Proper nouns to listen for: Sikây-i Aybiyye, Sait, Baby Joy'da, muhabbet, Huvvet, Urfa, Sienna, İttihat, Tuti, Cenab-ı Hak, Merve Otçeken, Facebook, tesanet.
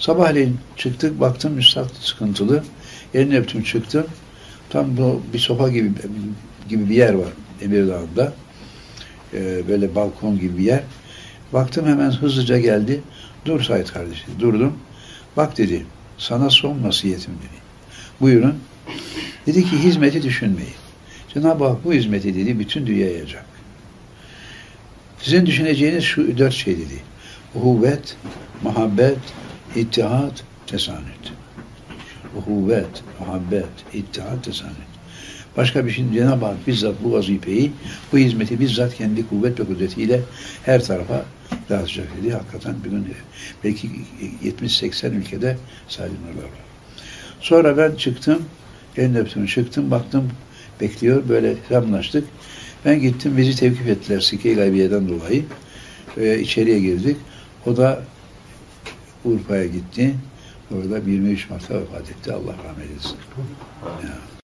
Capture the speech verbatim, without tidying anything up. Sabahleyin çıktık, baktım Üstad sıkıntılı. Elini öptüm, çıktım. Tam bu bir sopa gibi gibi bir yer var Emirdağ'da. Ee, böyle balkon gibi bir yer. Baktım, hemen hızlıca geldi. Dur Sait kardeşim, durdum. Bak dedi, sana son nasihatim dedi. Buyurun. Dedi ki hizmeti düşünmeyin. Cenab-ı Hak bu hizmeti dedi bütün dünyaya yayacak. Sizin düşüneceğiniz şu dört şey dedi. Huvvet, muhabbet, ittihat, tesanet. Huvvet, muhabbet, ittihat, tesanet. Başka bir şey, Cenab-ı Hak bizzat bu vazifeyi, bu hizmeti bizzat kendi kuvvet ve kudretiyle her tarafa dağıtacak dedi. Hakikaten bugün belki yetmiş seksen ülkede saydırmalar var. Sonra ben çıktım, elini öptüm, çıktım, baktım, bekliyor, böyle selamlaştık. Ben gittim, bizi tevkif ettiler Sikây-i Aybiyye'den dolayı. Ee, içeriye girdik. O da Urfa'ya gitti. Orada yirmi üç Mart'ta vefat etti. Allah rahmet eylesin. Ya.